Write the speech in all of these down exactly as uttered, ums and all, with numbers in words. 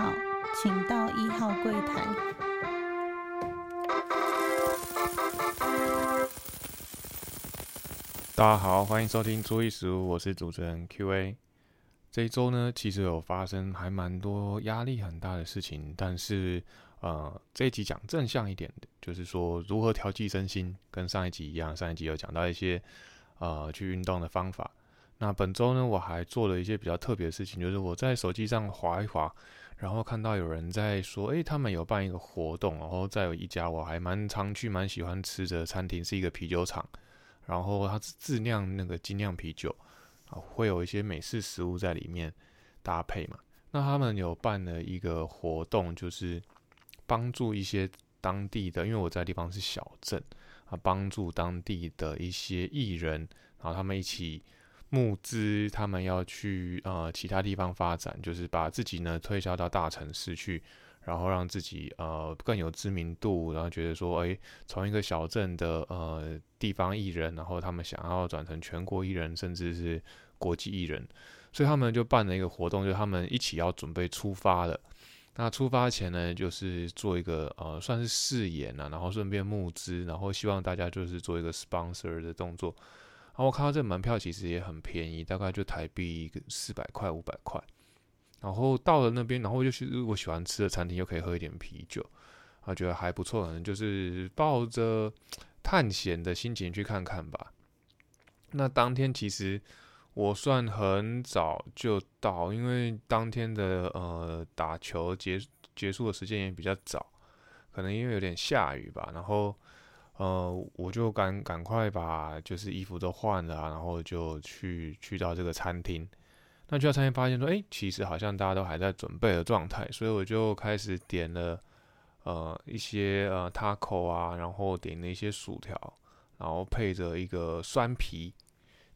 号，请到一号柜台。大家好，欢迎收听初一十五，我是主持人 Q A。这一周呢，其实有发生还蛮多压力很大的事情，但是呃，这一集讲正向一点的，就是说如何调剂身心，跟上一集一样，上一集有讲到一些呃去运动的方法。那本周呢，我还做了一些比较特别的事情，就是我在手机上滑一滑，然后看到有人在说，诶，他们有办一个活动，然后再有一家我还蛮常去、蛮喜欢吃的餐厅，是一个啤酒厂，然后它自酿那个精酿啤酒。会有一些美式食物在里面搭配嘛？那他们有办了一个活动，就是帮助一些当地的，因为我在的地方是小镇啊，帮助当地的一些艺人，然后他们一起募资，他们要去呃其他地方发展，就是把自己呢推销到大城市去，然后让自己呃更有知名度，然后觉得说，哎，从一个小镇的呃地方艺人，然后他们想要转成全国艺人，甚至是国际艺人，所以他们就办了一个活动，就是他们一起要准备出发了。那出发前呢，就是做一个呃算是试演啊，然后顺便募资，然后希望大家就是做一个 sponsor 的动作。然后我看到这门票其实也很便宜，大概就台币四百块、五百块。然后到了那边，然后又去我喜欢吃的餐厅，又可以喝一点啤酒，啊，觉得还不错，可能就是抱着探险的心情去看看吧。那当天其实我算很早就到，因为当天的呃打球结结束的时间也比较早，可能因为有点下雨吧，然后呃我就赶赶快把就是衣服都换了，然后就去去到这个餐厅。那去到餐厅发现说，哎、欸，其实好像大家都还在准备的状态，所以我就开始点了呃一些呃 taco 啊，然后点了一些薯条，然后配着一个酸啤，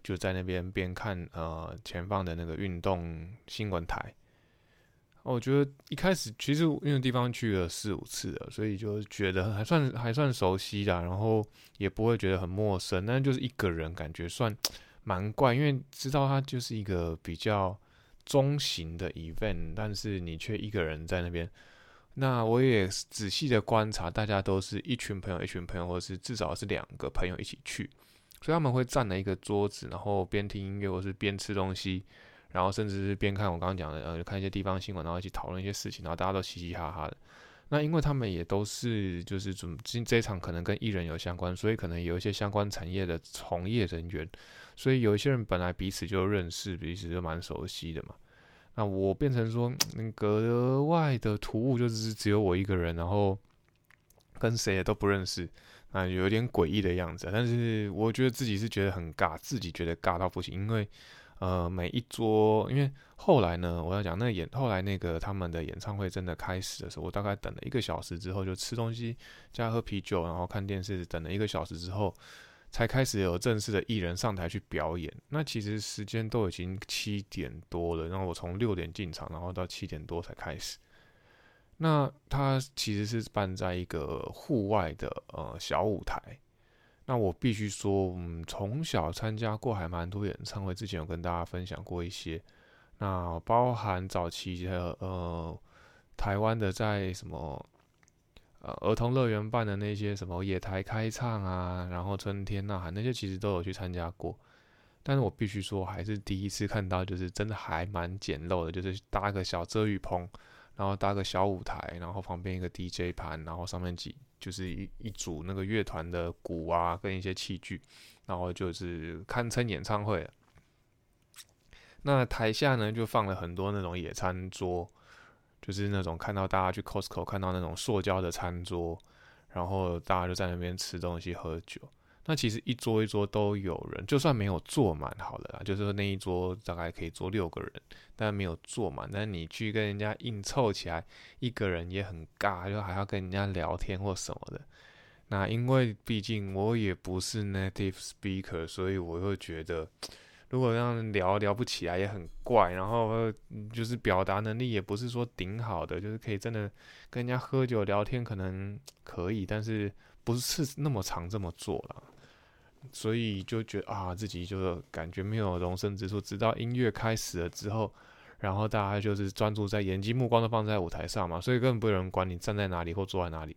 就在那边边看呃前方的那个运动新闻台。我觉得一开始其实因为地方去了四五次了，所以就觉得还算还算熟悉啦，然后也不会觉得很陌生，但就是一个人感觉算蛮怪，因为知道它就是一个比较中型的 event， 但是你却一个人在那边。那我也仔细的观察，大家都是一群朋友，一群朋友，或是至少是两个朋友一起去，所以他们会站了一个桌子，然后边听音乐，或是边吃东西，然后甚至是边看我刚刚讲的，呃，看一些地方新闻，然后一起讨论一些事情，然后大家都嘻嘻哈哈的。那因为他们也都是就是准这一场可能跟艺人有相关，所以可能有一些相关产业的从业人员，所以有一些人本来彼此就认识，彼此就蛮熟悉的嘛。那我变成说格外的突兀，就是只有我一个人，然后跟谁也都不认识，那有点诡异的样子。但是我觉得自己是觉得很尬，自己觉得尬到不行，因为呃每一桌，因为后来呢，我要讲那演后来那个他们的演唱会真的开始的时候，我大概等了一个小时之后，就吃东西加喝啤酒，然后看电视，等了一个小时之后，才开始有正式的艺人上台去表演。那其实时间都已经七点多了，然后我从六点进场，然后到七点多才开始。那他其实是办在一个户外的呃小舞台。那我必须说，嗯，从小参加过还蛮多演唱会，之前有跟大家分享过一些。那包含早期的呃，台湾的在什么呃儿童乐园办的那些什么野台开唱啊，然后春天呐喊那些，其实都有去参加过。但是我必须说，还是第一次看到，就是真的还蛮简陋的，就是搭个小遮雨棚，然后搭个小舞台，然后旁边一个 D J 盘，然后上面几就是一一组那个乐团的鼓啊，跟一些器具，然后就是堪称演唱会了。那台下呢，就放了很多那种野餐桌，就是那种看到大家去 Costco 看到那种塑胶的餐桌，然后大家就在那边吃东西喝酒。那其实一桌一桌都有人，就算没有坐满好了啦，就是那一桌大概可以坐六个人，但没有坐满，但你去跟人家硬凑起来，一个人也很尬，就还要跟人家聊天或什么的。那因为毕竟我也不是 native speaker， 所以我会觉得如果让人聊聊不起来也很怪，然后就是表达能力也不是说顶好的，就是可以真的跟人家喝酒聊天可能可以，但是不是那么常这么做啦。所以就觉得啊，自己就感觉没有容身之处。直到音乐开始了之后，然后大家就是专注在眼睛目光都放在舞台上嘛，所以根本不能管你站在哪里或坐在哪里。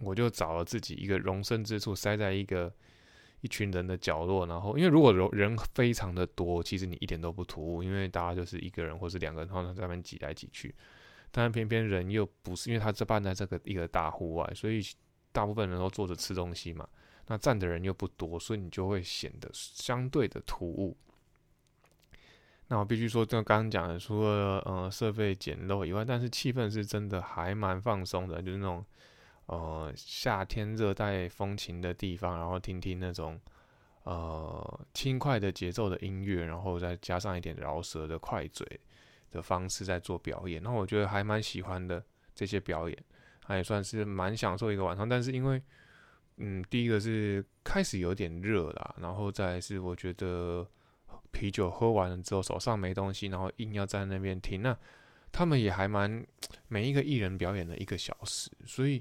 我就找了自己一个容身之处，塞在一个一群人的角落，然后因为如果人非常的多，其实你一点都不突兀，因为大家就是一个人或是两个人，然后在那边挤来挤去。但偏偏人又不是，因为他这办在这个一个大户外，所以大部分人都坐着吃东西嘛，那站的人又不多，所以你就会显得相对的突兀。那我必须说，就刚刚讲的，除了呃设备简陋以外，但是气氛是真的还蛮放松的，就是那种呃夏天热带风情的地方，然后听听那种呃轻快的节奏的音乐，然后再加上一点饶舌的快嘴的方式在做表演。那我觉得还蛮喜欢的这些表演，那也算是蛮享受一个晚上。但是因为嗯，第一个是开始有点热啦，然后再来是我觉得啤酒喝完了之后手上没东西，然后硬要在那边听。那他们也还蛮，每一个艺人表演了一个小时，所以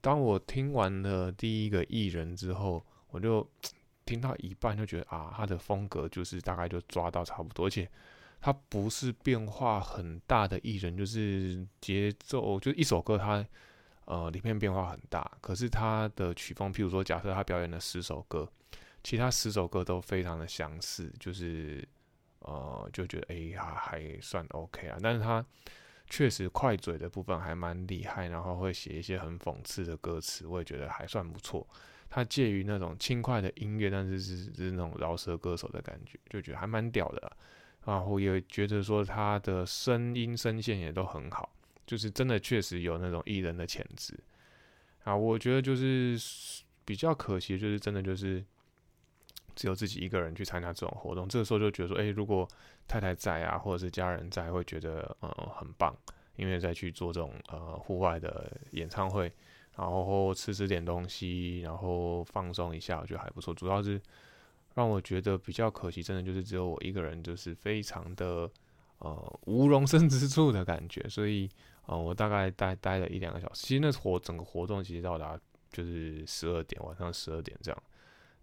当我听完了第一个艺人之后，我就听到一半就觉得啊，他的风格就是大概就抓到差不多，而且他不是变化很大的艺人，就是节奏就是一首歌他。呃，里面变化很大，可是他的曲风，譬如说，假设他表演了十首歌，其他十首歌都非常的相似，就是呃，就觉得哎、欸，还算 OK 啊。但是他确实快嘴的部分还蛮厉害，然后会写一些很讽刺的歌词，我也觉得还算不错。他介于那种轻快的音乐，但是是是那种饶舌歌手的感觉，就觉得还蛮屌的啊。然后也觉得说他的声音声线也都很好。就是真的确实有那种艺人的潜质啊，我觉得就是比较可惜，就是真的就是只有自己一个人去参加这种活动，这个时候就觉得说，哎、欸，如果太太在啊，或者是家人在，会觉得呃很棒，因为再去做这种呃户外的演唱会，然后吃吃点东西，然后放松一下，我觉得还不错。主要是让我觉得比较可惜，真的就是只有我一个人，就是非常的呃无容身之处的感觉，所以。呃、嗯，我大概待待了一两个小时，其实那活整个活动其实到达就是十二点，晚上十二点这样。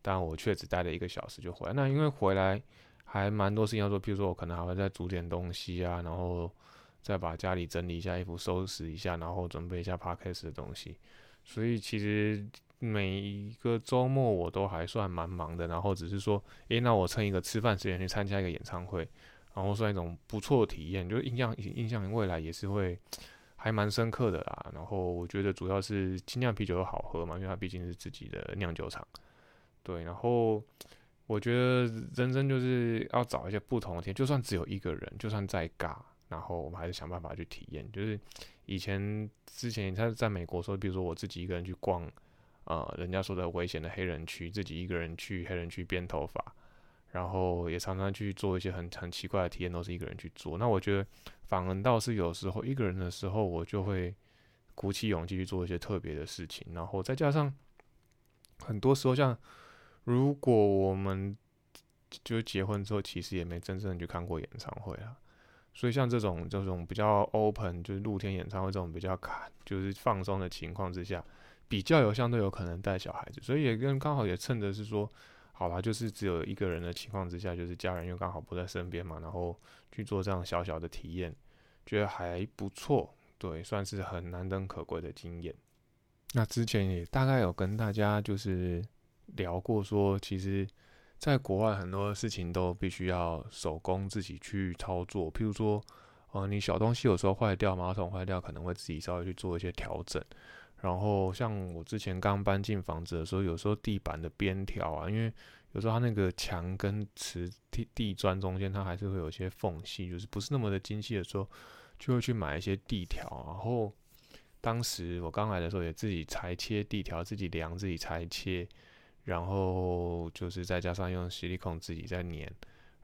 但我却只待了一个小时就回来。那因为回来还蛮多事情要做，譬如说我可能还会再煮点东西啊，然后再把家里整理一下，衣服收拾一下，然后准备一下 podcast 的东西。所以其实每一个周末我都还算蛮忙的，然后只是说，诶、欸，那我趁一个吃饭时间去参加一个演唱会。然后算一种不错的体验，就印象印象未来也是会还蛮深刻的啦。然后我觉得主要是精酿啤酒又好喝嘛，因为它毕竟是自己的酿酒厂。对，然后我觉得人生就是要找一些不同的体验，就算只有一个人，就算再尬，然后我们还是想办法去体验。就是以前之前在在美国的时候，比如说我自己一个人去逛，呃，人家说的危险的黑人区，自己一个人去黑人区编头发。然后也常常去做一些很很奇怪的体验，都是一个人去做。那我觉得反而倒是有时候一个人的时候，我就会鼓起勇气去做一些特别的事情。然后再加上很多时候，像如果我们就结婚之后，其实也没真正去看过演唱会啦。所以像这种这种比较 open， 就是露天演唱会这种比较卡，就是放松的情况之下，比较有相对有可能带小孩子。所以也跟刚好也趁着是说。好啦，就是只有一个人的情况之下，就是家人又刚好不在身边嘛，然后去做这样小小的体验，觉得还不错，对，算是很难能可贵的经验。那之前也大概有跟大家就是聊过说，其实在国外很多事情都必须要手工自己去操作，譬如说，呃，你小东西有时候坏掉，马桶坏掉，可能会自己稍微去做一些调整。然后像我之前刚搬进房子的时候，有时候地板的边条啊，因为有时候它那个墙跟瓷地地砖中间，它还是会有一些缝隙，就是不是那么的精细的时候，就会去买一些地条。然后当时我刚来的时候，也自己裁切地条，自己量，自己裁切，然后就是再加上用矽利康自己再粘，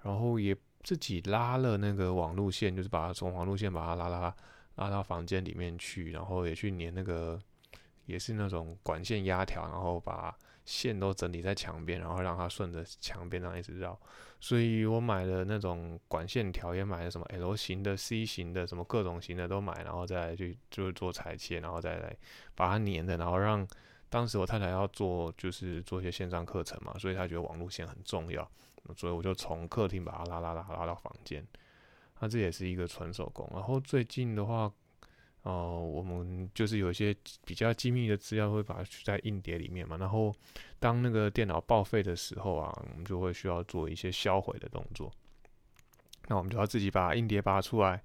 然后也自己拉了那个网路线，就是把它从网路线把它拉拉拉到房间里面去，然后也去粘那个。也是那种管线压条，然后把线都整理在墙边，然后让它顺着墙边这样一直绕。所以我买了那种管线条，也买了什么 L 型的、C 型的，什么各种型的都买，然后再来去就是做裁切，然后再来把它粘的，然后让当时我太太要做就是做一些线上课程嘛，所以她觉得网路线很重要，所以我就从客厅把它拉拉拉拉到房间。那、啊、这也是一个纯手工。然后最近的话，呃，我们就是有一些比较机密的资料会把它取在硬碟里面嘛。然后当那个电脑报废的时候啊，我们就会需要做一些销毁的动作。那我们就要自己把硬碟拔出来。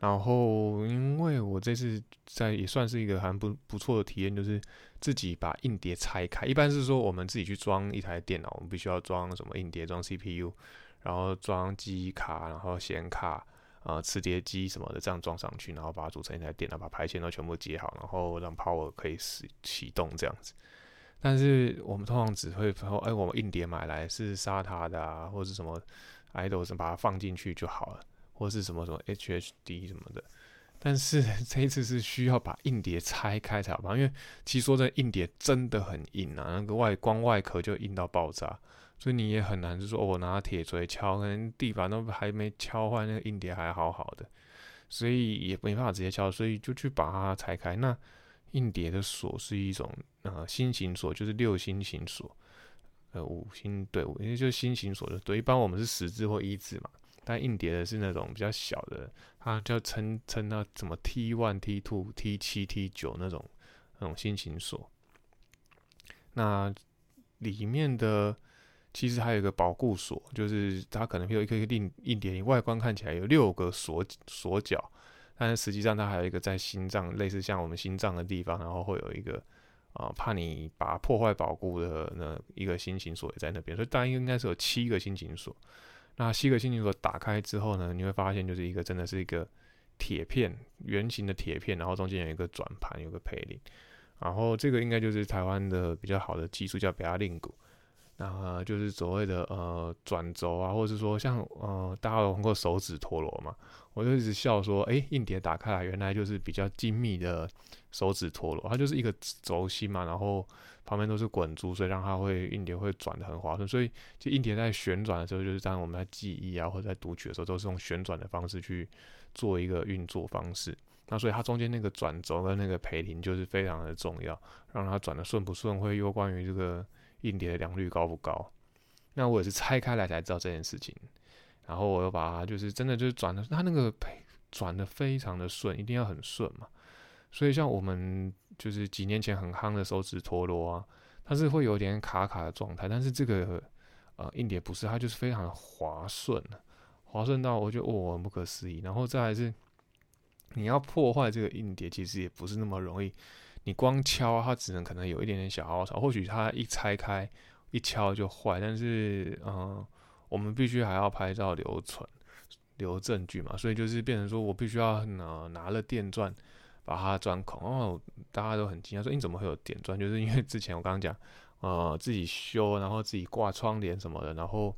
然后因为我这次在也算是一个还不不错的体验，就是自己把硬碟拆开。一般是说我们自己去装一台电脑，我们必须要装什么硬碟、装 C P U， 然后装记忆卡，然后显卡。呃，磁碟机什么的，这样装上去，然后把它组成一台电脑，把排线都全部接好，然后让 Power 可以启动这样子。但是我们通常只会说，哎、欸，我们硬碟买来是 S A T A 的啊，或是什么 idol 把它放进去就好了，或是什么什么 H H D 什么的。但是这一次是需要把硬碟拆开才好吧，因为其实说这硬碟真的很硬啊，那个外光外壳就硬到爆炸，所以你也很难就说、哦、我拿铁锤敲，可能地板都还没敲坏，那个硬碟还好好的，所以也没办法直接敲，所以就去把它拆开。那硬碟的锁是一种呃新型锁，就是六星型锁，呃五星对，五因为就是新型锁的对，一般我们是十字或一字嘛。但硬碟的是那种比较小的，它就称称到什么 T 一、T 二、T 七、T 九那种那种新型锁。那里面的其实还有一个保固锁，就是它可能会有一个硬硬碟，外观看起来有六个锁锁角，但是实际上它还有一个在心脏，类似像我们心脏的地方，然后会有一个啊、呃、怕你把它破坏保固的那一个新型锁也在那边，所以大概应该是有七个新型锁。那七个新型锁打开之后呢，你会发现就是一个真的是一个铁片，圆形的铁片，然后中间有一个转盘，有个配零，然后这个应该就是台湾的比较好的技术叫比亚令鼓，那就是所谓的呃转轴啊，或者是说像呃大家有玩过手指陀螺嘛，我就一直笑说，哎、欸，硬碟打开来原来就是比较精密的手指陀螺，它就是一个轴心嘛，然后旁边都是滚珠，所以让它会硬碟会转得很滑顺，所以就硬碟在旋转的时候，就是当我们在记忆啊或者在读取的时候，都是用旋转的方式去做一个运作方式。那所以它中间那个转轴跟那个培林就是非常的重要，让它转得顺不顺会攸关于这个硬碟的良率高不高。那我也是拆开来才知道这件事情，然后我又把它就是真的就是转的，它那个转的非常的顺，一定要很顺嘛。所以像我们就是几年前很夯的手指陀螺啊，它是会有点卡卡的状态，但是这个呃硬碟不是，它就是非常的滑顺，滑顺到我觉得哦很不可思议。然后再来是你要破坏这个硬碟，其实也不是那么容易。你光敲它，只能可能有一点点小凹槽，或许它一拆开一敲就坏，但是嗯，我们必须还要拍照留存、留证据嘛，所以就是变成说我必须要拿拿了电钻把它钻孔。哦，大家都很惊讶说你怎么会有电钻？就是因为之前我刚刚讲，呃，自己修，然后自己挂窗帘什么的，然后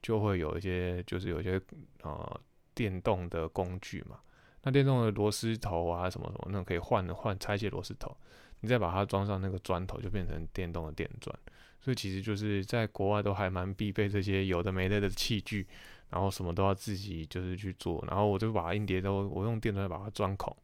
就会有一些就是有一些呃电动的工具嘛。那电动的螺丝头啊，什么什么，那可以换换拆卸螺丝头，你再把它装上那个砖头，就变成电动的电钻。所以其实就是在国外都还蛮必备这些有的没的的器具，然后什么都要自己就是去做。然后我就把硬碟都我用电钻把它钻孔，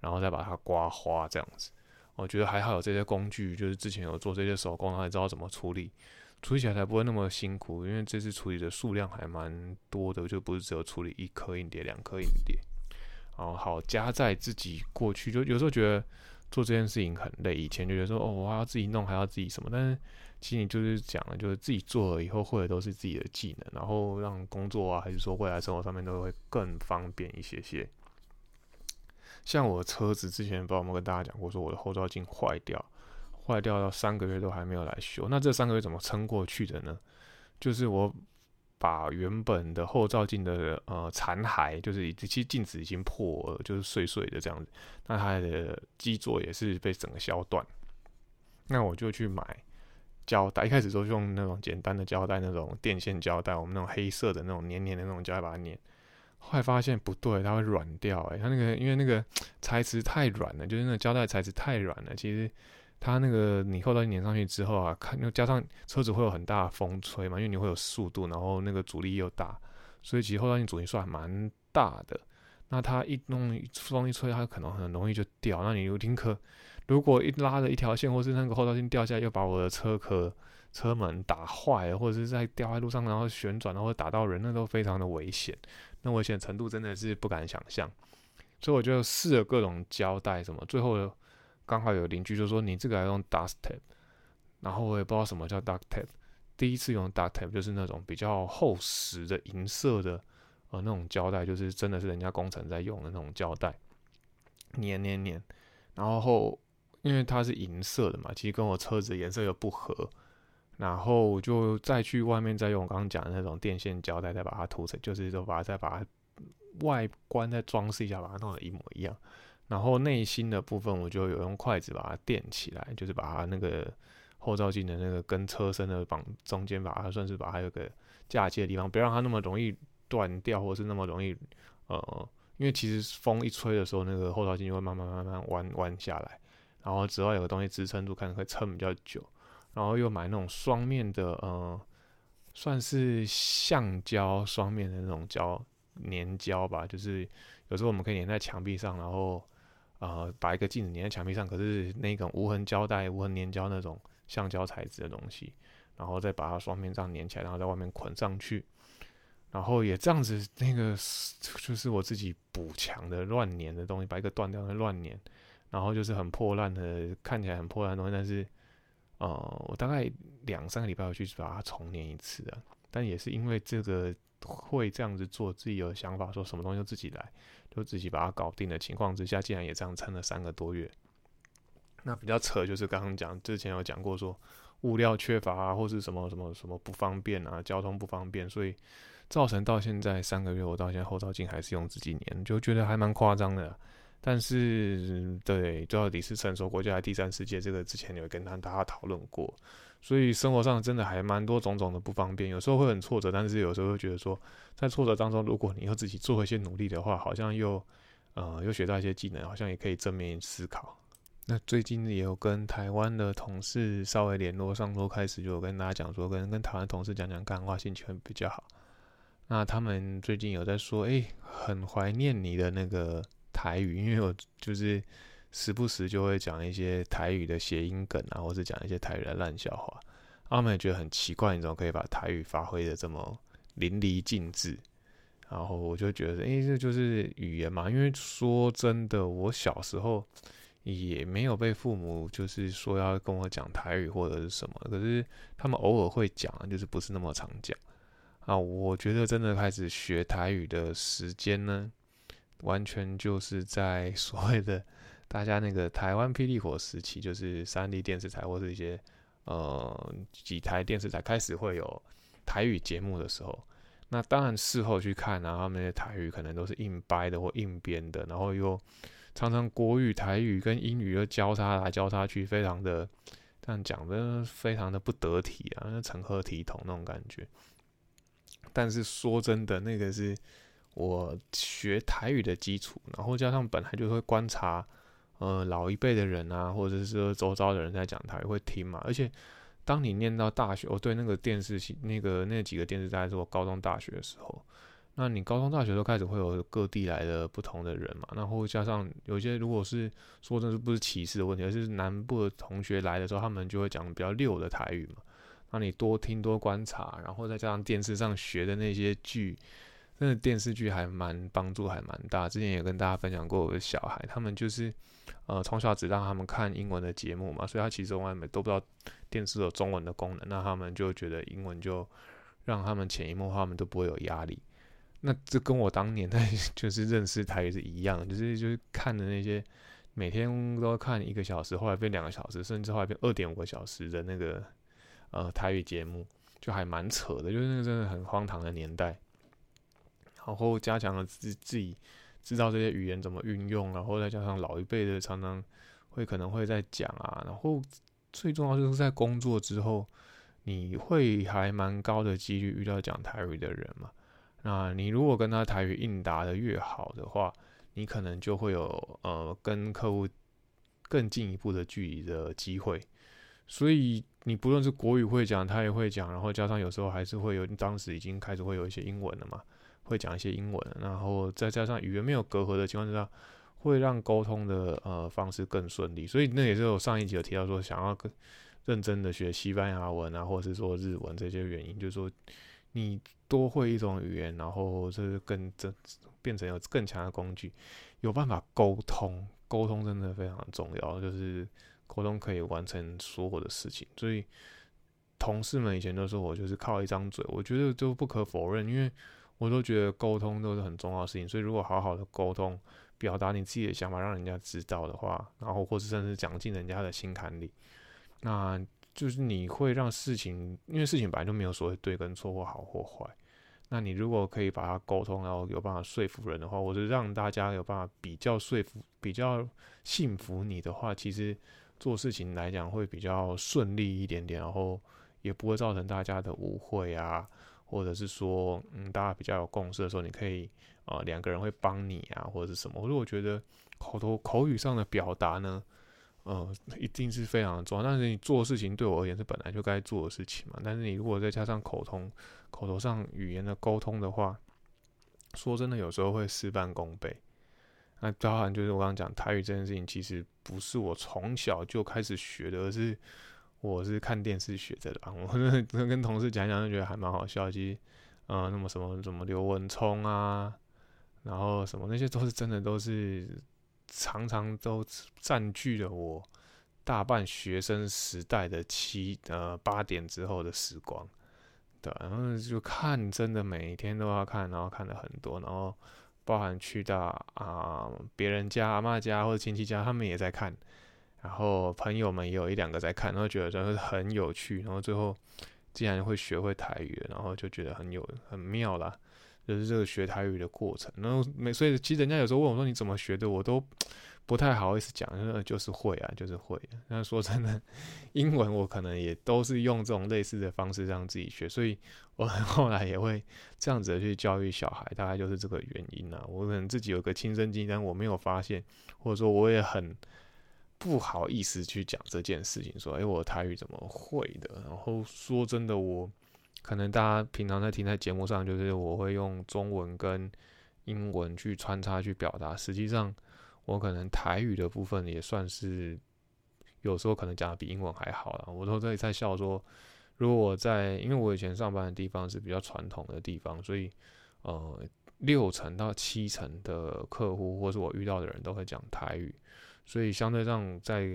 然后再把它刮花这样子。我觉得还好有这些工具，就是之前有做这些手工，然后也知道怎么处理，处理起来才不会那么辛苦。因为这次处理的数量还蛮多的，就不是只有处理一颗硬碟、两颗硬碟。哦，好，加在自己过去，就有时候觉得做这件事情很累。以前就觉得说，哦，我要自己弄，还要自己什么。但是其实你就是讲了，就是自己做了以后，会的都是自己的技能，然后让工作啊，还是说未来生活上面都会更方便一些些。像我的车子之前不知道有没有跟大家讲过，说我的后照镜坏掉，坏掉到三个月都还没有来修。那这三个月怎么撑过去的呢？就是我把原本的后照镜的呃残骸，就是其实镜子已经破了，就是碎碎的这样子。那它的基座也是被整个削断。那我就去买胶带，一开始都用那种简单的胶带，那种电线胶带，我们那种黑色的那种黏黏的那种胶带把它黏。后来发现不对，它会软掉、欸，哎，它那个因为那个材质太软了，就是那个胶带材质太软了，其实。它那个你后照镜粘上去之后啊，看又加上车子会有很大的风吹嘛，因为你会有速度，然后那个阻力又大，所以其实后照镜阻力算蛮大的。那它一弄风一吹，它可能很容易就掉。那你有停课，如果一拉着一条线，或是那个后照镜掉下来，又把我的车壳、车门打坏了，或者是在掉在路上然后旋转，然后打到人，那都非常的危险。那危险程度真的是不敢想象。所以我就试了各种胶带什么，最后刚好有邻居就说你这个要用 duct tape， 然后我也不知道什么叫 duct tape。第一次用 duct tape 就是那种比较厚实的银色的呃那种胶带，就是真的是人家工程在用的那种胶带，黏黏黏。然后因为它是银色的嘛，其实跟我车子颜色又不合，然后我就再去外面再用我刚刚讲的那种电线胶带再把它涂成，就是都把它再把它外观再装饰一下，把它弄得一模一样。然后内心的部分我就有用筷子把它垫起来，就是把它那个后照镜的那个跟车身的绑中间，把它算是把它有个嫁接的地方，不要让它那么容易断掉，或是那么容易呃，因为其实风一吹的时候，那个后照镜就会慢慢慢慢弯弯下来，然后只要有个东西支撑住，看会撑比较久。然后又买那种双面的呃，算是橡胶双面的那种胶粘胶吧，就是有时候我们可以粘在墙壁上，然后呃把一个镜子粘在墙壁上，可是那种无痕胶带、无痕粘胶那种橡胶材质的东西，然后再把它双面这样粘起来，然后在外面捆上去，然后也这样子，那个就是我自己补强的乱粘的东西，把一个断掉的乱粘，然后就是很破烂的，看起来很破烂的东西，但是呃，我大概两三个礼拜回去把它重粘一次啊。但也是因为这个会这样子做，自己有想法说什么东西就自己来，就自己把它搞定的情况之下，竟然也这样撑了三个多月。那比较扯就是刚刚讲，之前有讲过说物料缺乏啊，或是什么什么什么不方便啊，交通不方便，所以造成到现在三个月，我到现在后照镜还是用自己粘，就觉得还蛮夸张的啊。但是对，到底是成熟国家还是第三世界，这个之前有跟大家讨论过，所以生活上真的还蛮多种种的不方便，有时候会很挫折，但是有时候会觉得说，在挫折当中，如果你又自己做一些努力的话，好像又呃又学到一些技能，好像也可以正面思考。那最近也有跟台湾的同事稍微联络，上周开始就有跟大家讲说，跟跟台湾同事讲讲干话，心情会比较好。那他们最近有在说，哎、欸，很怀念你的那个台语，因为我就是时不时就会讲一些台语的谐音梗啊，或是讲一些台语的烂笑话，啊、他们也觉得很奇怪，你怎么可以把台语发挥的这么淋漓尽致？然后我就觉得，哎、欸，这就是语言嘛。因为说真的，我小时候也没有被父母就是说要跟我讲台语或者是什么，可是他们偶尔会讲，就是不是那么常讲啊。我觉得真的开始学台语的时间呢，完全就是在所谓的大家那个台湾霹雳火时期，就是三立电视台或是一些呃几台电视台开始会有台语节目的时候。那当然事后去看啊，他们那些台语可能都是硬掰的或硬编的，然后又常常国语、台语跟英语又交叉来交叉去，非常的这样讲的非常的不得体啊，成何体统那种感觉。但是说真的，那个是我学台语的基础，然后加上本来就会观察呃老一辈的人啊，或者是周遭的人在讲台语会听嘛，而且当你念到大学，我对那个电视那个那几个电视台是我高中大学的时候。那你高中、大学都开始会有各地来的不同的人嘛，然后加上有些如果是说真的不是歧视的问题，而是南部的同学来的时候，他们就会讲比较溜的台语嘛。那你多听多观察，然后再加上电视上学的那些剧，真的电视剧还蛮帮助还蛮大。之前也跟大家分享过，我的小孩他们就是呃从小只让他们看英文的节目嘛，所以他其实外面都不知道电视有中文的功能，那他们就觉得英文就让他们潜移默化，他们都不会有压力。那这跟我当年就是认识台语是一样的，就是就是看的那些每天都看一个小时，后来变两个小时，甚至后来变二点五个小时的那个呃台语节目，就还蛮扯的，就是那个真的很荒唐的年代。然后加强了自自己知道这些语言怎么运用，然后再加上老一辈的常常会可能会在讲啊，然后最重要就是在工作之后，你会还蛮高的几率遇到讲台语的人嘛。那你如果跟他台语应答的越好的话，你可能就会有呃跟客户更进一步的距离的机会。所以你不论是国语会讲，台语会讲，然后加上有时候还是会有，当时已经开始会有一些英文了嘛，会讲一些英文，然后再加上语言没有隔阂的情况之下，会让沟通的呃方式更顺利。所以那也是我上一集有提到说，想要更认真的学西班牙文啊，或者是说日文这些原因，就是说你多会一种语言，然后就是更变成有更强的工具，有办法沟通。沟通真的非常重要，就是沟通可以完成所有的事情。所以同事们以前都说我就是靠一张嘴，我觉得就不可否认，因为我都觉得沟通都是很重要的事情。所以如果好好的沟通，表达你自己的想法，让人家知道的话，然后或是甚至讲进人家的心坎里，那就是你会让事情，因为事情本来就没有所谓对跟错或好或坏，那你如果可以把它沟通，然后有办法说服人的话，或者让大家有办法比较说服、比较信服你的话，其实做事情来讲会比较顺利一点点，然后也不会造成大家的误会啊，或者是说，嗯，大家比较有共识的时候，你可以啊，呃、两个人会帮你啊，或者是什么。所以我觉得口头口语上的表达呢，呃，一定是非常重要。但是你做事情对我而言是本来就该做的事情嘛。但是你如果再加上口头、口头上语言的沟通的话，说真的，有时候会事半功倍。那当然就是我刚刚讲台语这件事情，其实不是我从小就开始学的，而是我是看电视学的啦。我跟同事讲讲就觉得还蛮好笑，其实，呃，那么什么什么刘文聪啊，然后什么那些都是真的都是。常常都占据了我大半学生时代的七呃八点之后的时光，对，然后就看，真的每天都要看，然后看了很多，然后包含去到啊别、呃、人家、阿嬷家或者亲戚家，他们也在看，然后朋友们也有一两个在看，然后觉得很有趣，然后最后竟然会学会台语，然后就觉得很有很妙啦。就是这个学台语的过程，然后每所以其实人家有时候问我说你怎么学的，我都不太好意思讲，就是会啊，就是会、啊。那说真的，英文我可能也都是用这种类似的方式让自己学，所以我后来也会这样子的去教育小孩，大概就是这个原因啊。我可能自己有个亲身经历，但我没有发现，或者说我也很不好意思去讲这件事情，说哎、欸，我台语怎么会的？然后说真的我。可能大家平常在听在节目上，就是我会用中文跟英文去穿插去表达。实际上，我可能台语的部分也算是有时候可能讲的比英文还好啦。我都在在笑说，如果我在，因为我以前上班的地方是比较传统的地方，所以呃六成到七成的客户或是我遇到的人都会讲台语，所以相对上在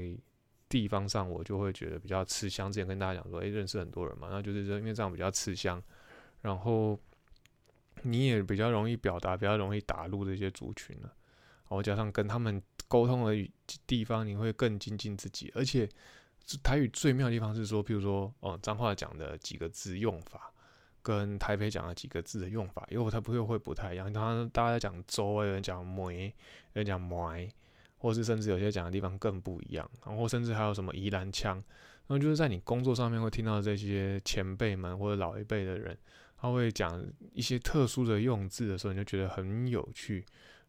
地方上我就会觉得比较吃香。之前跟大家讲说，哎、欸，认识很多人嘛，那就是因为这样比较吃香，然后你也比较容易表达，比较容易打入这些族群了、啊。然后加上跟他们沟通的地方，你会更精进自己。而且台语最妙的地方是说，譬如说，哦，彰化讲的几个字用法，跟台北讲的几个字的用法，因为它不会会不太一样。他大家讲州，有人讲梅，有人讲梅。或是甚至有些讲的地方更不一样，然后甚至还有什么宜兰腔，然后就是在你工作上面会听到这些前辈们或者老一辈的人，他会讲一些特殊的用字的时候，你就觉得很有趣，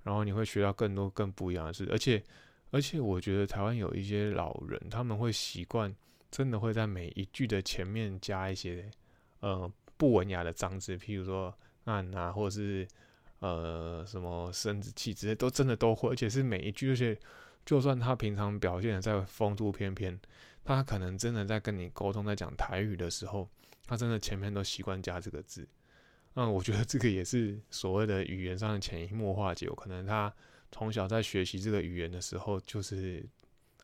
然后你会学到更多更不一样的事，而且而且我觉得台湾有一些老人，他们会习惯真的会在每一句的前面加一些呃不文雅的脏字，譬如说按啊，或是呃，什么生殖器之类都真的都会，而且是每一句，而且就算他平常表现的在风度翩翩，他可能真的在跟你沟通，在讲台语的时候，他真的前面都习惯加这个字。那、嗯、我觉得这个也是所谓的语言上的潜移默化结果，可能他从小在学习这个语言的时候，就是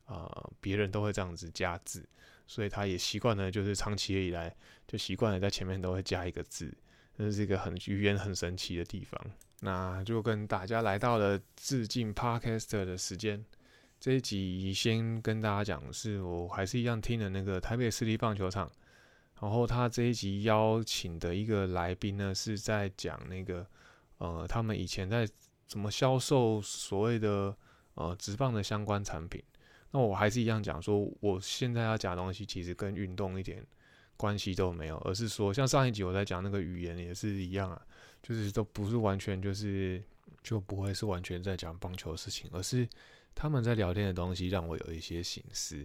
呃，别人都会这样子加字，所以他也习惯了，就是长期以来就习惯了在前面都会加一个字。这是一个很语言很神奇的地方，那就跟大家来到了致敬 Podcaster 的时间。这一集先跟大家讲，是我还是一样听了那个台北市立棒球场，然后他这一集邀请的一个来宾呢，是在讲那个呃他们以前在怎么销售所谓的呃职棒的相关产品。那我还是一样讲说，我现在要讲的东西其实跟运动一点关系都没有，而是说像上一集我在讲那个语言也是一样啊，就是都不是完全就是就不会是完全在讲棒球的事情，而是他们在聊天的东西让我有一些省思。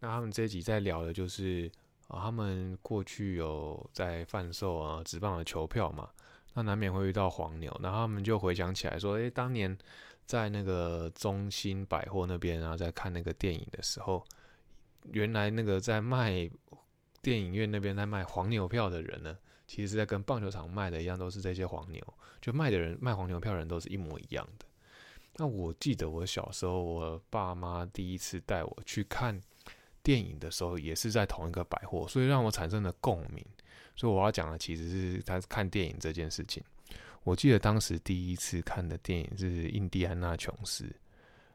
那他们这一集在聊的就是、啊、他们过去有在贩售啊职棒的球票嘛，那难免会遇到黄牛，然后他们就回想起来说，哎、欸，当年在那个中心百货那边，然后在看那个电影的时候，原来那个在卖电影院那边在卖黄牛票的人呢，其实是在跟棒球场卖的一样，都是这些黄牛，就卖的人卖黄牛票的人都是一模一样的。那我记得我小时候，我爸妈第一次带我去看电影的时候，也是在同一个百货，所以让我产生了共鸣。所以我要讲的其实是他看电影这件事情。我记得当时第一次看的电影是《印第安纳琼斯》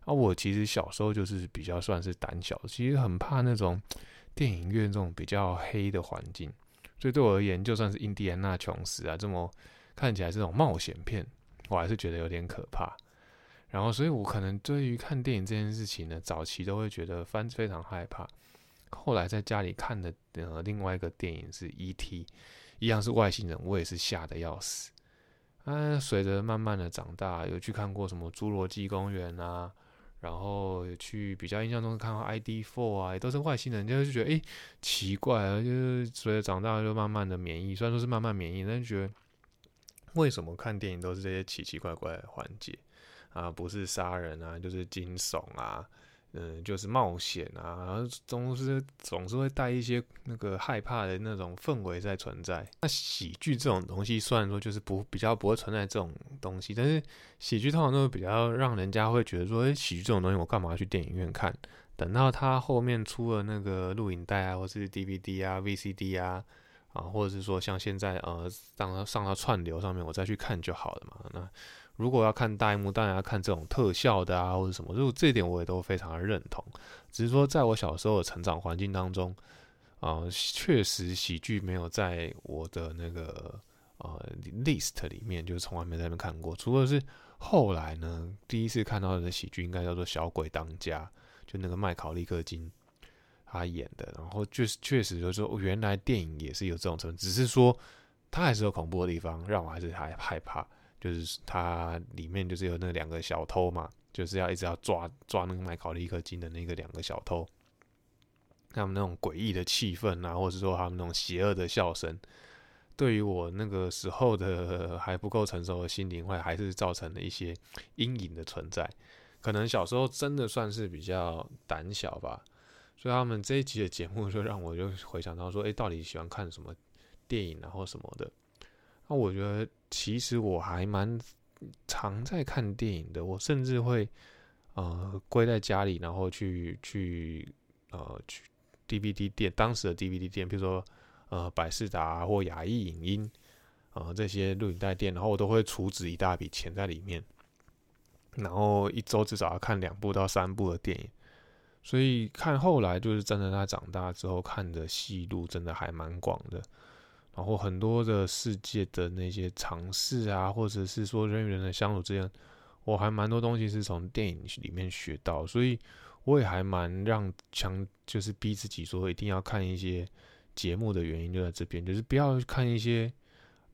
啊，我其实小时候就是比较算是胆小，其实很怕那种电影院这种比较黑的环境，所以对我而言，就算是《印第安纳琼斯》啊，这么看起来是这种冒险片，我还是觉得有点可怕。然后，所以我可能对于看电影这件事情呢，早期都会觉得非常害怕。后来在家里看的、呃、另外一个电影是 E T， 一样是外星人，我也是吓得要死。啊，随着慢慢的长大，有去看过什么《侏罗纪公园》啊，然后有去比较印象中看到 I D 四 啊，也都是外星人，就觉得哎、欸、奇怪啊，就是随着长大就慢慢的免疫，虽然说是慢慢免疫，但是觉得为什么看电影都是这些奇奇怪怪的环节？啊，不是杀人啊，就是惊悚啊，嗯，就是冒险啊，然后总是总是会带一些那个害怕的那种氛围在存在。那喜剧这种东西，虽然说就是不比较不会存在这种东西，但是喜剧通常都会比较让人家会觉得说，哎、欸，喜剧这种东西我干嘛去电影院看？等到它后面出了那个录影带啊，或是 D V D 啊、V C D 啊。啊，或者是说像现在呃，当它上到串流上面，我再去看就好了嘛。那如果要看大荧幕，当然要看这种特效的啊，或者什么，就这一点我也都非常的认同。只是说，在我小时候的成长环境当中，啊、呃，确实喜剧没有在我的那个呃 list 里面，就是从来没在那边看过。除了是后来呢，第一次看到的喜剧应该叫做《小鬼当家》，就那个麦考利克金。他演的，然后就是确实就是说，原来电影也是有这种成分，只是说他还是有恐怖的地方，让我还是还害怕。就是他里面就是有那两个小偷嘛，就是要一直要抓抓那个麦考利克金的那个两个小偷，他们那种诡异的气氛啊，或者说他们那种邪恶的笑声，对于我那个时候的还不够成熟的心灵，会还是造成了一些阴影的存在。可能小时候真的算是比较胆小吧。所以他们这一集的节目就让我就回想到说，哎、欸，到底喜欢看什么电影啊或什么的？那我觉得其实我还蛮常在看电影的，我甚至会呃归在家里，然后去去呃去 D V D 店，当时的 D V D 店，比如说呃百视达、啊、或亚艺影音啊、呃、这些录影带店，然后我都会储值一大笔钱在里面，然后一周至少要看两部到三部的电影。所以看后来就是真的，他长大之后看的戏路真的还蛮广的，然后很多的世界的那些尝试啊，或者是说人与人的相处之间，我还蛮多东西是从电影里面学到，所以我也还蛮让强就是逼自己说一定要看一些节目的原因就在这边，就是不要看一些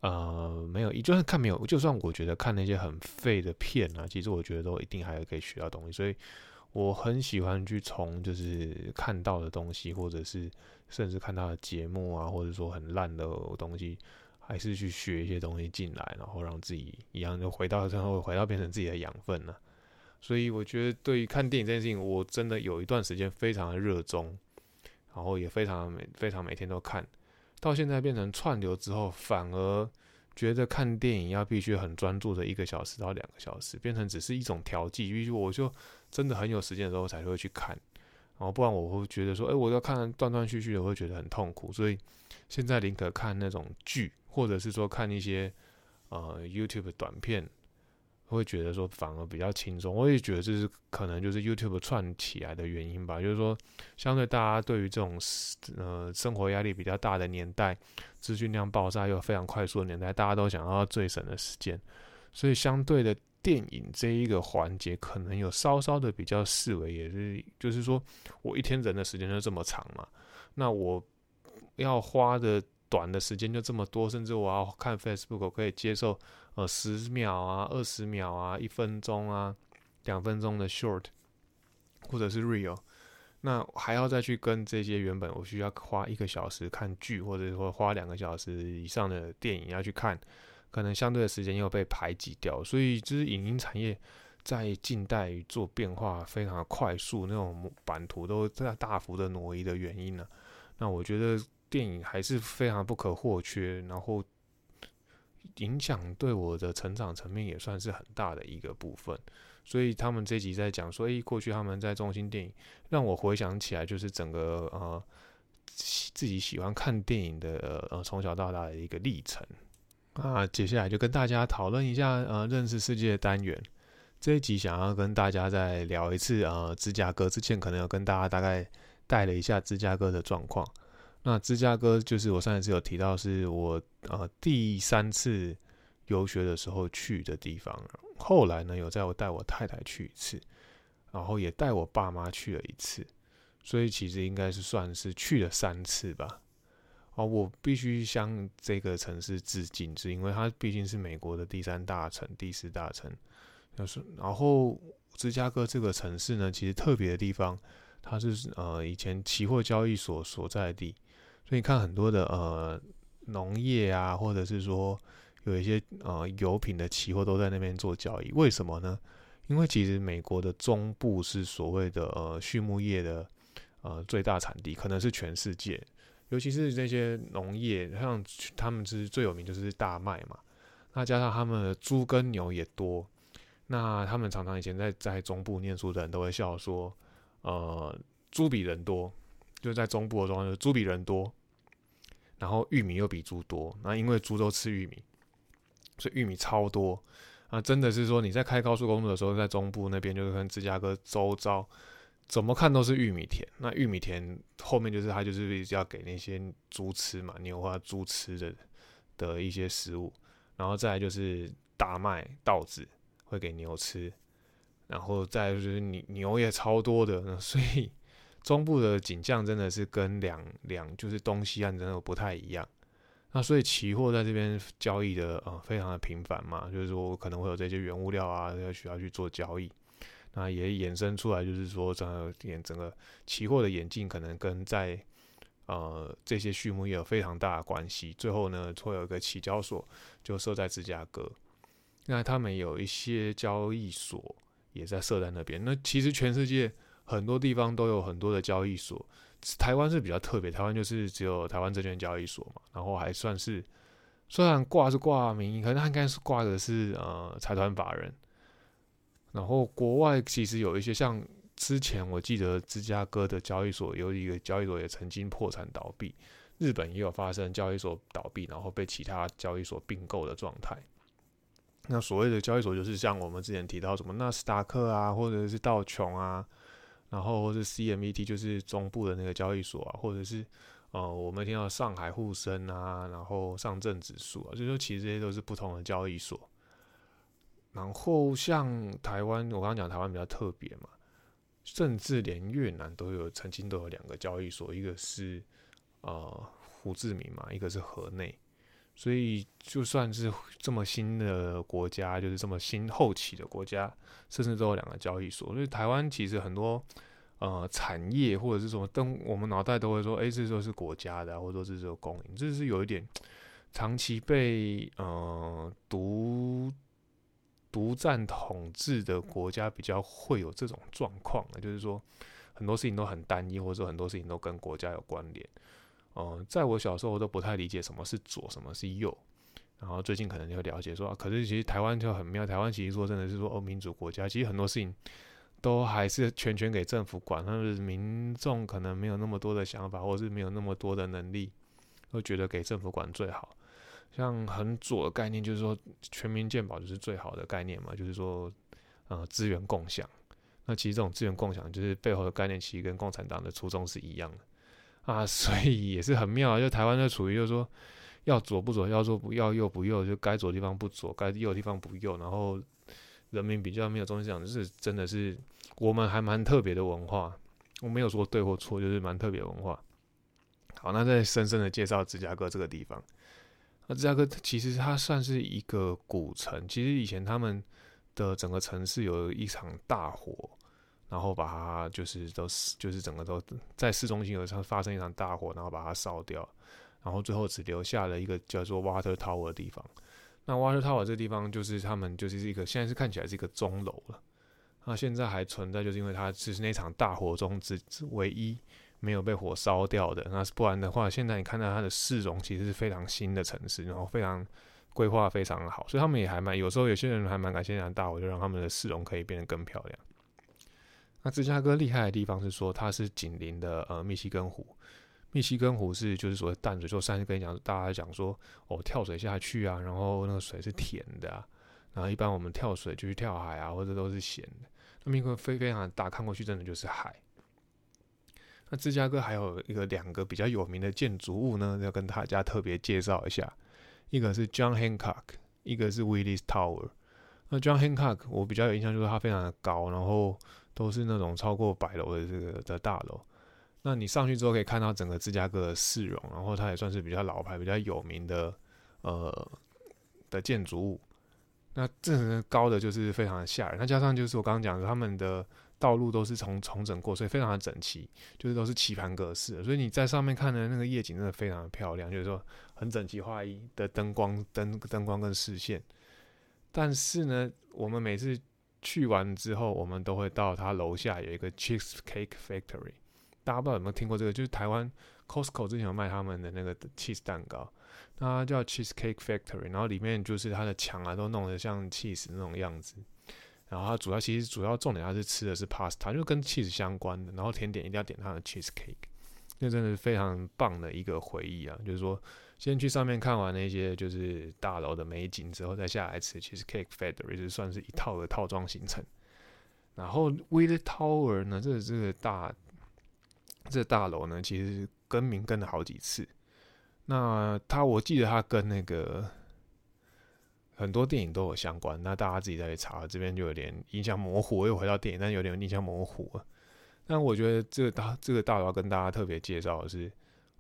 呃没有，就算看没有，就算我觉得看那些很废的片啊，其实我觉得都一定还可以学到东西，所以。我很喜欢去从就是看到的东西，或者是甚至看到的节目啊，或者说很烂的东西，还是去学一些东西进来，然后让自己一样就回到之后回到变成自己的养分了、啊。所以我觉得对于看电影这件事情，我真的有一段时间非常的热衷，然后也非常每非常每天都看到现在变成串流之后，反而觉得看电影要必须很专注的一个小时到两个小时，变成只是一种调剂，因为我就。真的很有时间的时候才会去看，然后不然我会觉得说，哎、欸，我要看断断续续的，我会觉得很痛苦。所以现在宁可看那种剧，或者是说看一些呃 YouTube 短片，会觉得说反而比较轻松。我也觉得这是可能就是 YouTube 串起来的原因吧，就是说相对大家对于这种呃生活压力比较大的年代，资讯量爆炸又非常快速的年代，大家都想要最省的时间，所以相对的。电影这一个环节可能有稍稍的比较视为，也是就是说我一天人的时间就这么长嘛，那我要花的短的时间就这么多，甚至我要看 Facebook 我可以接受呃十秒啊、二十秒啊、一分钟啊、两分钟的 short 或者是 real， 那还要再去跟这些原本我需要花一个小时看剧，或者说花两个小时以上的电影要去看。可能相对的时间又被排挤掉，所以就是影音产业在近代做变化非常快速，那种版图都大幅的挪移的原因呢、啊。那我觉得电影还是非常不可或缺，然后影响对我的成长层面也算是很大的一个部分。所以他们这集在讲说，哎、欸，过去他们在中心电影，让我回想起来就是整个呃自己喜欢看电影的呃从小到大的一个历程。那接下来就跟大家讨论一下呃认识世界的单元。这一集想要跟大家再聊一次呃芝加哥，之前可能有跟大家大概带了一下芝加哥的状况。那芝加哥就是我上一次有提到，是我呃第三次游学的时候去的地方。后来呢，有在我带我太太去一次，然后也带我爸妈去了一次，所以其实应该是算是去了三次吧。哦，我必须向这个城市致敬，是因为它毕竟是美国的第三大城、第四大城。然后芝加哥这个城市呢，其实特别的地方，它是呃以前期货交易所所在的地。所以你看很多的呃农业啊，或者是说有一些呃油品的期货都在那边做交易，为什么呢？因为其实美国的中部是所谓的呃畜牧业的呃最大产地，可能是全世界，尤其是那些农业，像他们是最有名就是大麦嘛，那加上他们的猪跟牛也多，那他们常常以前在在中部念书的人都会笑说，呃猪比人多。就在中部的状况，就是猪比人多，然后玉米又比猪多。那因为猪都吃玉米，所以玉米超多。啊，真的是说你在开高速公路的时候，在中部那边就是跟芝加哥周遭，怎么看都是玉米田。那玉米田后面就是它就是要给那些猪吃嘛，牛啊猪吃的的一些食物。然后再来就是大麦、稻子会给牛吃，然后再来就是牛也超多的，所以。中部的景象真的是跟两两就是东西岸真的不太一样，那所以期货在这边交易的呃非常的频繁嘛，就是说可能会有这些原物料啊要需要去做交易，那也衍生出来就是说整个整个期货的演进可能跟在呃这些畜牧业有非常大的关系，最后呢会有一个期交所就设在芝加哥，那他们有一些交易所也在设在那边，那其实全世界。很多地方都有很多的交易所，台湾是比较特别，台湾就是只有台湾证券交易所嘛，然后还算是虽然挂是挂名义，可是它应该是挂的是呃财团法人。然后国外其实有一些像之前我记得芝加哥的交易所有一个交易所也曾经破产倒闭，日本也有发生交易所倒闭，然后被其他交易所并购的状态。那所谓的交易所就是像我们之前提到什么纳斯达克啊，或者是道琼啊。然后或是 C M E T 就是中部的那个交易所啊，或者是呃我们听到上海沪深啊，然后上证指数啊，就说其实这些都是不同的交易所。然后像台湾，我刚刚讲台湾比较特别嘛，甚至连越南都有曾经都有两个交易所，一个是呃胡志明嘛，一个是河内。所以就算是这么新的国家，就是这么新后期的国家，甚至都有两个交易所。所以台湾其实很多呃产业或者是什么，但我们脑袋都会说，哎、欸，这就是国家的、啊，或者这就是公营，这是有一点长期被呃独独占统治的国家比较会有这种状况的，就是说很多事情都很单一，或者说很多事情都跟国家有关联。呃，在我小时候我都不太理解什么是左，什么是右，然后最近可能就了解说、啊，可是其实台湾就很妙，台湾其实说真的是说哦，民主国家，其实很多事情都还是全权给政府管，但是民众可能没有那么多的想法，或是没有那么多的能力，会觉得给政府管最好。像很左的概念就是说全民健保就是最好的概念嘛，就是说呃资源共享。那其实这种资源共享就是背后的概念，其实跟共产党的初衷是一样的。啊，所以也是很妙，就台湾就处于就是说要左不左，要左不要右不右，就该左的地方不左，该右的地方不右，然后人民比较没有中心思想，就是真的是我们还蛮特别的文化，我没有说对或错，就是蛮特别的文化。好，那再深深的介绍芝加哥这个地方。那芝加哥其实它算是一个古城，其实以前他们的整个城市有一场大火。然后把它就是都就是整个都在市中心有发生一场大火，然后把它烧掉，然后最后只留下了一个叫做 Water Tower 的地方。那 Water Tower 这个地方就是他们就是一个现在是看起来是一个钟楼了，那现在还存在，就是因为它是那场大火中只唯一没有被火烧掉的。那不然的话，现在你看到它的市容其实是非常新的城市，然后非常规划非常好，所以他们也还蛮有时候有些人还蛮感谢那场大火，就让他们的市容可以变得更漂亮。那芝加哥厉害的地方是说，它是紧邻的呃密西根湖。密西根湖是就是所谓淡水，就上次跟你讲，大家讲说哦跳水下去啊，然后那个水是甜的啊，然后一般我们跳水就去跳海啊，或者都是咸的。那密西根非常大，看过去真的就是海。那芝加哥还有一个两个比较有名的建筑物呢，要跟大家特别介绍一下，一个是 John Hancock， 一个是 Willis Tower。那 John Hancock 我比较有印象就是它非常的高，然后都是那种超过百楼的这个的大楼。那你上去之后可以看到整个芝加哥的市容，然后它也算是比较老牌、比较有名的呃的建筑物。那这很高的就是非常的吓人。那加上就是我刚刚讲的，他们的道路都是重重整过，所以非常的整齐，就是都是棋盘格式的。所以你在上面看的那个夜景真的非常的漂亮，就是说很整齐划一的灯光、灯灯光跟视线。但是呢，我们每次去完之后，我们都会到它楼下有一个 Cheesecake Factory。大家不知道有没有听过这个，就是台湾 Costco 之前有卖他们的那个 cheese 蛋糕，那叫 Cheesecake Factory， 然后里面就是它的墙啊都弄得像 cheese 那种样子，然后它主要其实主要重点它是吃的是 pasta， 就跟 cheese 相关的，然后甜点一定要点它的 cheesecake， 那真的是非常棒的一个回忆啊！就是说先去上面看完那些就是大楼的美景之后，再下来吃 Cheesecake Factory， 就算是一套的套装行程。然后 Willis Tower 呢，这这个大。这大楼呢，其实更名更了好几次。那它，我记得它跟那个很多电影都有相关。那大家自己再去查，这边就有点印象模糊。又回到电影，但有点印象模糊了。但我觉得这个大这个大楼要跟大家特别介绍的是，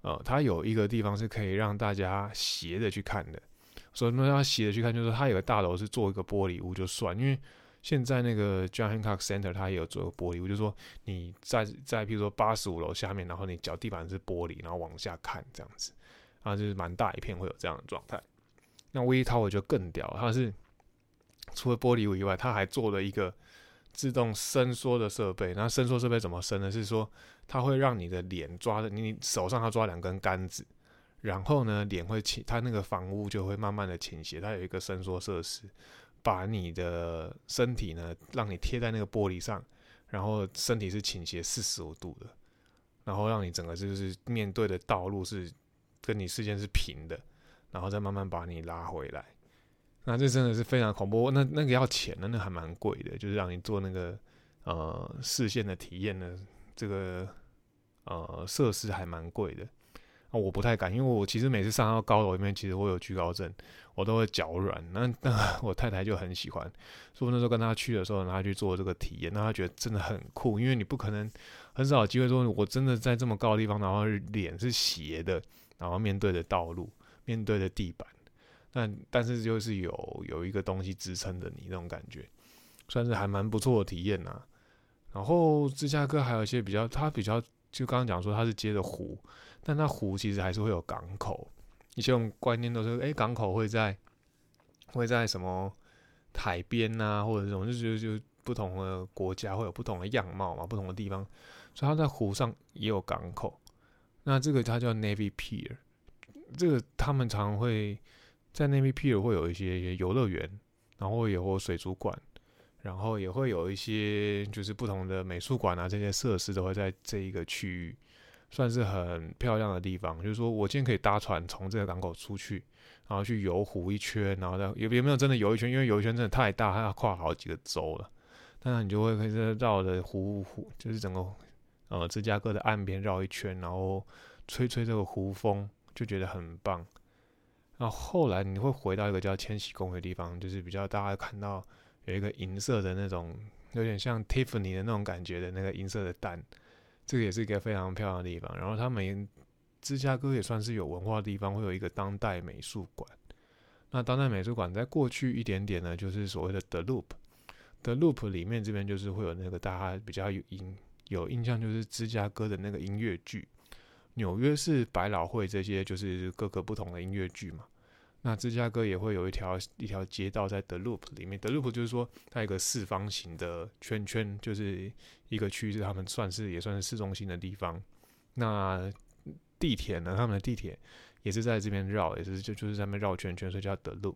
呃，它有一个地方是可以让大家斜着去看的。所以那要斜着去看，就是它有个大楼是做一个玻璃屋就算，因为。现在那个 John Hancock Center 它也有做玻璃屋，就是说你在在譬如说八十五楼下面，然后你脚地板是玻璃，然后往下看这样子，啊，就是蛮大一片会有这样的状态。那Willis Tower就更屌，它是除了玻璃屋以外，它还做了一个自动伸缩的设备。那伸缩设备怎么伸呢？是说它会让你的脸抓着，你手上它抓两根杆子，然后呢脸会倾，它那个房屋就会慢慢的倾斜，它有一个伸缩设施。把你的身体呢，让你贴在那个玻璃上，然后身体是倾斜四十五度的，然后让你整个就是面对的道路是跟你视线是平的，然后再慢慢把你拉回来。那这真的是非常恐怖，那那个要钱呢，那还蛮贵的，就是让你做那个呃视线的体验呢，这个呃设施还蛮贵的。我不太敢，因为我其实每次上到高楼里面，其实我有惧高症，我都会脚软。那那我太太就很喜欢，所以那时候跟她去的时候，她去做这个体验，那她觉得真的很酷，因为你不可能很少有机会说，我真的在这么高的地方，然后脸是斜的，然后面对的道路，面对的地板，那但是就是有有一个东西支撑着你那种感觉，算是还蛮不错的体验啊。然后芝加哥还有一些比较，它比较。就刚刚讲说它是接着湖，但它湖其实还是会有港口。以前我们观念都是，哎、欸，港口会在会在什么海边啊，或者什么，就就就不同的国家会有不同的样貌嘛，不同的地方，所以它在湖上也有港口。那这个它叫 Navy Pier， 这个他们常会在 Navy Pier 会有一些游乐园，然后也有水族馆。然后也会有一些就是不同的美术馆啊，这些设施都会在这一个区域，算是很漂亮的地方。就是说我今天可以搭船从这个港口出去，然后去游湖一圈，然后再有有没有真的游一圈？因为游一圈真的太大，它要跨好几个州了。当然你就会可以绕着湖湖，就是整个呃芝加哥的岸边绕一圈，然后吹吹这个湖风，就觉得很棒。然后后来你会回到一个叫千禧公园的地方，就是比较大家看到。有一个银色的那种，有点像 Tiffany 的那种感觉的那个银色的蛋，这个也是一个非常漂亮的地方。然后他们芝加哥也算是有文化的地方，会有一个当代美术馆。那当代美术馆在过去一点点呢，就是所谓的 The Loop。The Loop 里面这边就是会有那个大家比较有印有印象，就是芝加哥的那个音乐剧，纽约是百老汇这些就是各个不同的音乐剧嘛。那芝加哥也会有一条一条街道在 The Loop 里面 ，The Loop 就是说它有一个四方形的圈圈，就是一个区是他们算是也算是市中心的地方。那地铁呢，他们的地铁也是在这边绕，也是就就是在那边绕圈圈，所以叫 The Loop。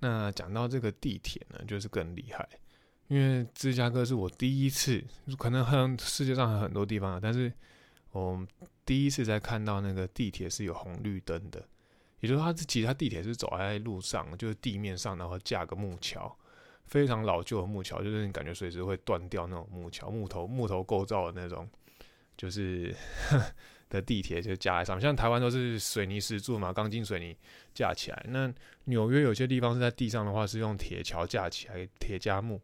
那讲到这个地铁呢，就是更厉害，因为芝加哥是我第一次，可能很世界上还有很多地方，但是我第一次在看到那个地铁是有红绿灯的。也就是它其实它地铁是走在路上，就是地面上，然后架个木桥，非常老旧的木桥，就是你感觉随时会断掉那种木桥，木头木头构造的那种，就是的地铁就架在上面。像台湾都是水泥石柱嘛，钢筋水泥架起来。那纽约有些地方是在地上的话，是用铁桥架起来，铁加木。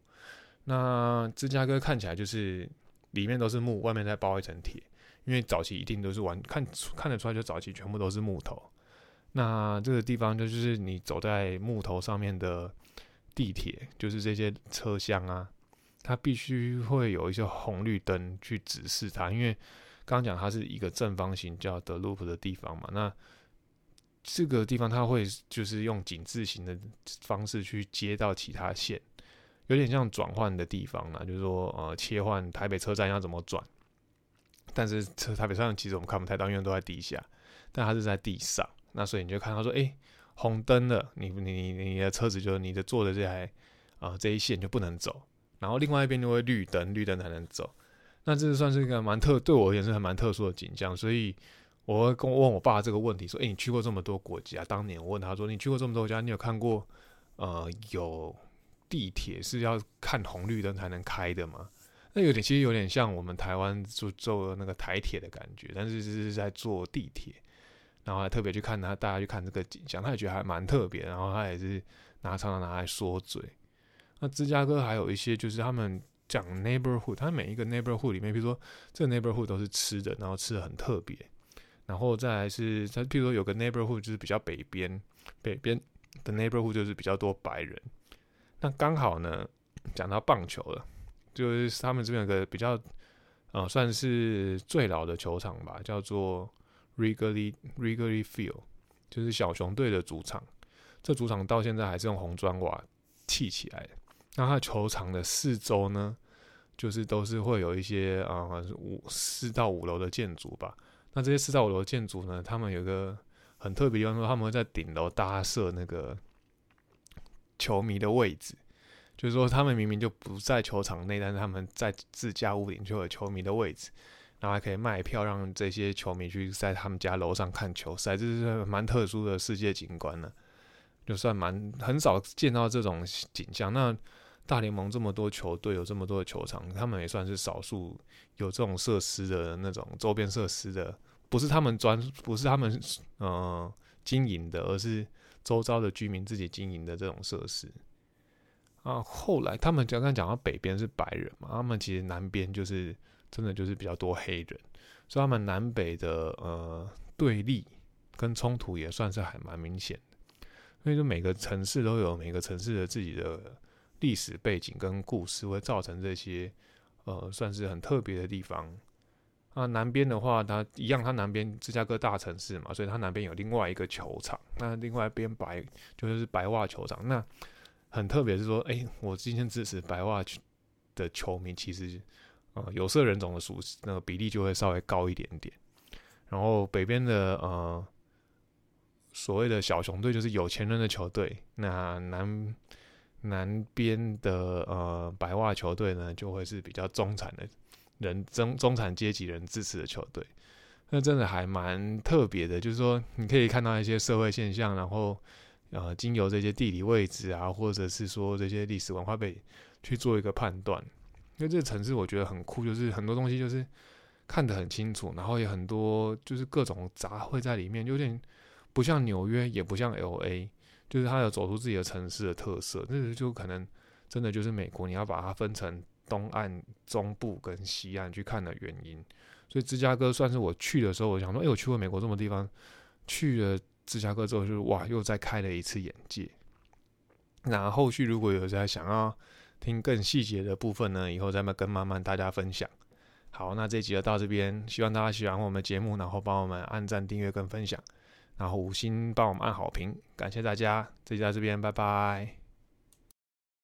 那芝加哥看起来就是里面都是木，外面再包一层铁，因为早期一定都是完看看得出来，就早期全部都是木头。那这个地方就是你走在木头上面的地铁，就是这些车厢啊，它必须会有一些红绿灯去指示它，因为刚刚讲它是一个正方形叫 The Loop 的地方嘛，那这个地方它会就是用井字形的方式去接到其他线，有点像转换的地方啦，就是说呃切换台北车站要怎么转，但是台北车站其实我们看不太到，因为都在地下，但它是在地上。那所以你就看到说，哎、欸，红灯了，你你你的车子就你的坐的这台啊、呃、这一线就不能走，然后另外一边就会绿灯，绿灯才能走。那这算是一个蛮特，对我也是很蛮特殊的景象。所以我会跟我问我爸这个问题，说，哎、欸，你去过这么多国家？当年我问他说，你去过这么多国家，你有看过呃有地铁是要看红绿灯才能开的吗？那有点其实有点像我们台湾做做那个台铁的感觉，但是是在坐地铁。然后还特别去看他，大家去看这个景象，他也觉得还蛮特别。然后他也是拿常常拿来说嘴。那芝加哥还有一些就是他们讲 neighborhood， 他每一个 neighborhood 里面，比如说这个 neighborhood 都是吃的，然后吃的很特别。然后再来是，他比如说有个 neighborhood 就是比较北边，北边的 neighborhood 就是比较多白人。那刚好呢，讲到棒球了，就是他们这边有个比较，呃，算是最老的球场吧，叫做Wrigley Wrigley Field， 就是小熊队的主场。这主场到现在还是用红砖瓦砌起来的。那它球场的四周呢，就是都是会有一些啊五四到五楼的建筑吧。那这些四到五楼的建筑呢，他们有一个很特别的地方，他们会在顶楼搭设那个球迷的位置，就是说他们明明就不在球场内，但是他们在自家屋顶就有球迷的位置。然后还可以卖票，让这些球迷去在他们家楼上看球赛，这是蛮特殊的世界景观了、啊，就算蛮很少见到这种景象。那大联盟这么多球队，有这么多的球场，他们也算是少数有这种设施的那种周边设施的，不是他们专，不是他们呃经营的，而是周遭的居民自己经营的这种设施。啊，后来他们刚刚讲到北边是白人嘛，他们其实南边就是。真的就是比较多黑人，所以他们南北的呃对立跟冲突也算是还蛮明显的。所以就每个城市都有每个城市的自己的历史背景跟故事，会造成这些呃算是很特别的地方。啊，南边的话，它一样，它南边芝加哥大城市嘛，所以它南边有另外一个球场，那另外一边白就是白袜球场。那很特别是说，哎、欸，我今天支持白袜的球迷其实。呃，有色人种的属那个比例就会稍微高一点点。然后北边的呃所谓的小熊队就是有钱人的球队，那南南边的呃白袜球队呢就会是比较中产的人中中产阶级人支持的球队。那真的还蛮特别的，就是说你可以看到一些社会现象，然后呃经由这些地理位置啊，或者是说这些历史文化背景去做一个判断。因为这个城市我觉得很酷，就是很多东西就是看得很清楚，然后也很多就是各种杂烩在里面，有点不像纽约，也不像 L A， 就是它有走出自己的城市的特色。那就可能真的就是美国，你要把它分成东岸、中部跟西岸去看的原因。所以芝加哥算是我去的时候，我想说，哎、欸，我去过美国这么多地方，去了芝加哥之后就，就是哇，又再开了一次眼界。那后续如果有在想要听更细节的部分呢，以后再跟慢慢大家分享。好，那这集就到这边，希望大家喜欢我们的节目，然后帮我们按赞、订阅跟分享。然后五星帮我们按好评，感谢大家，这集到这边，拜拜。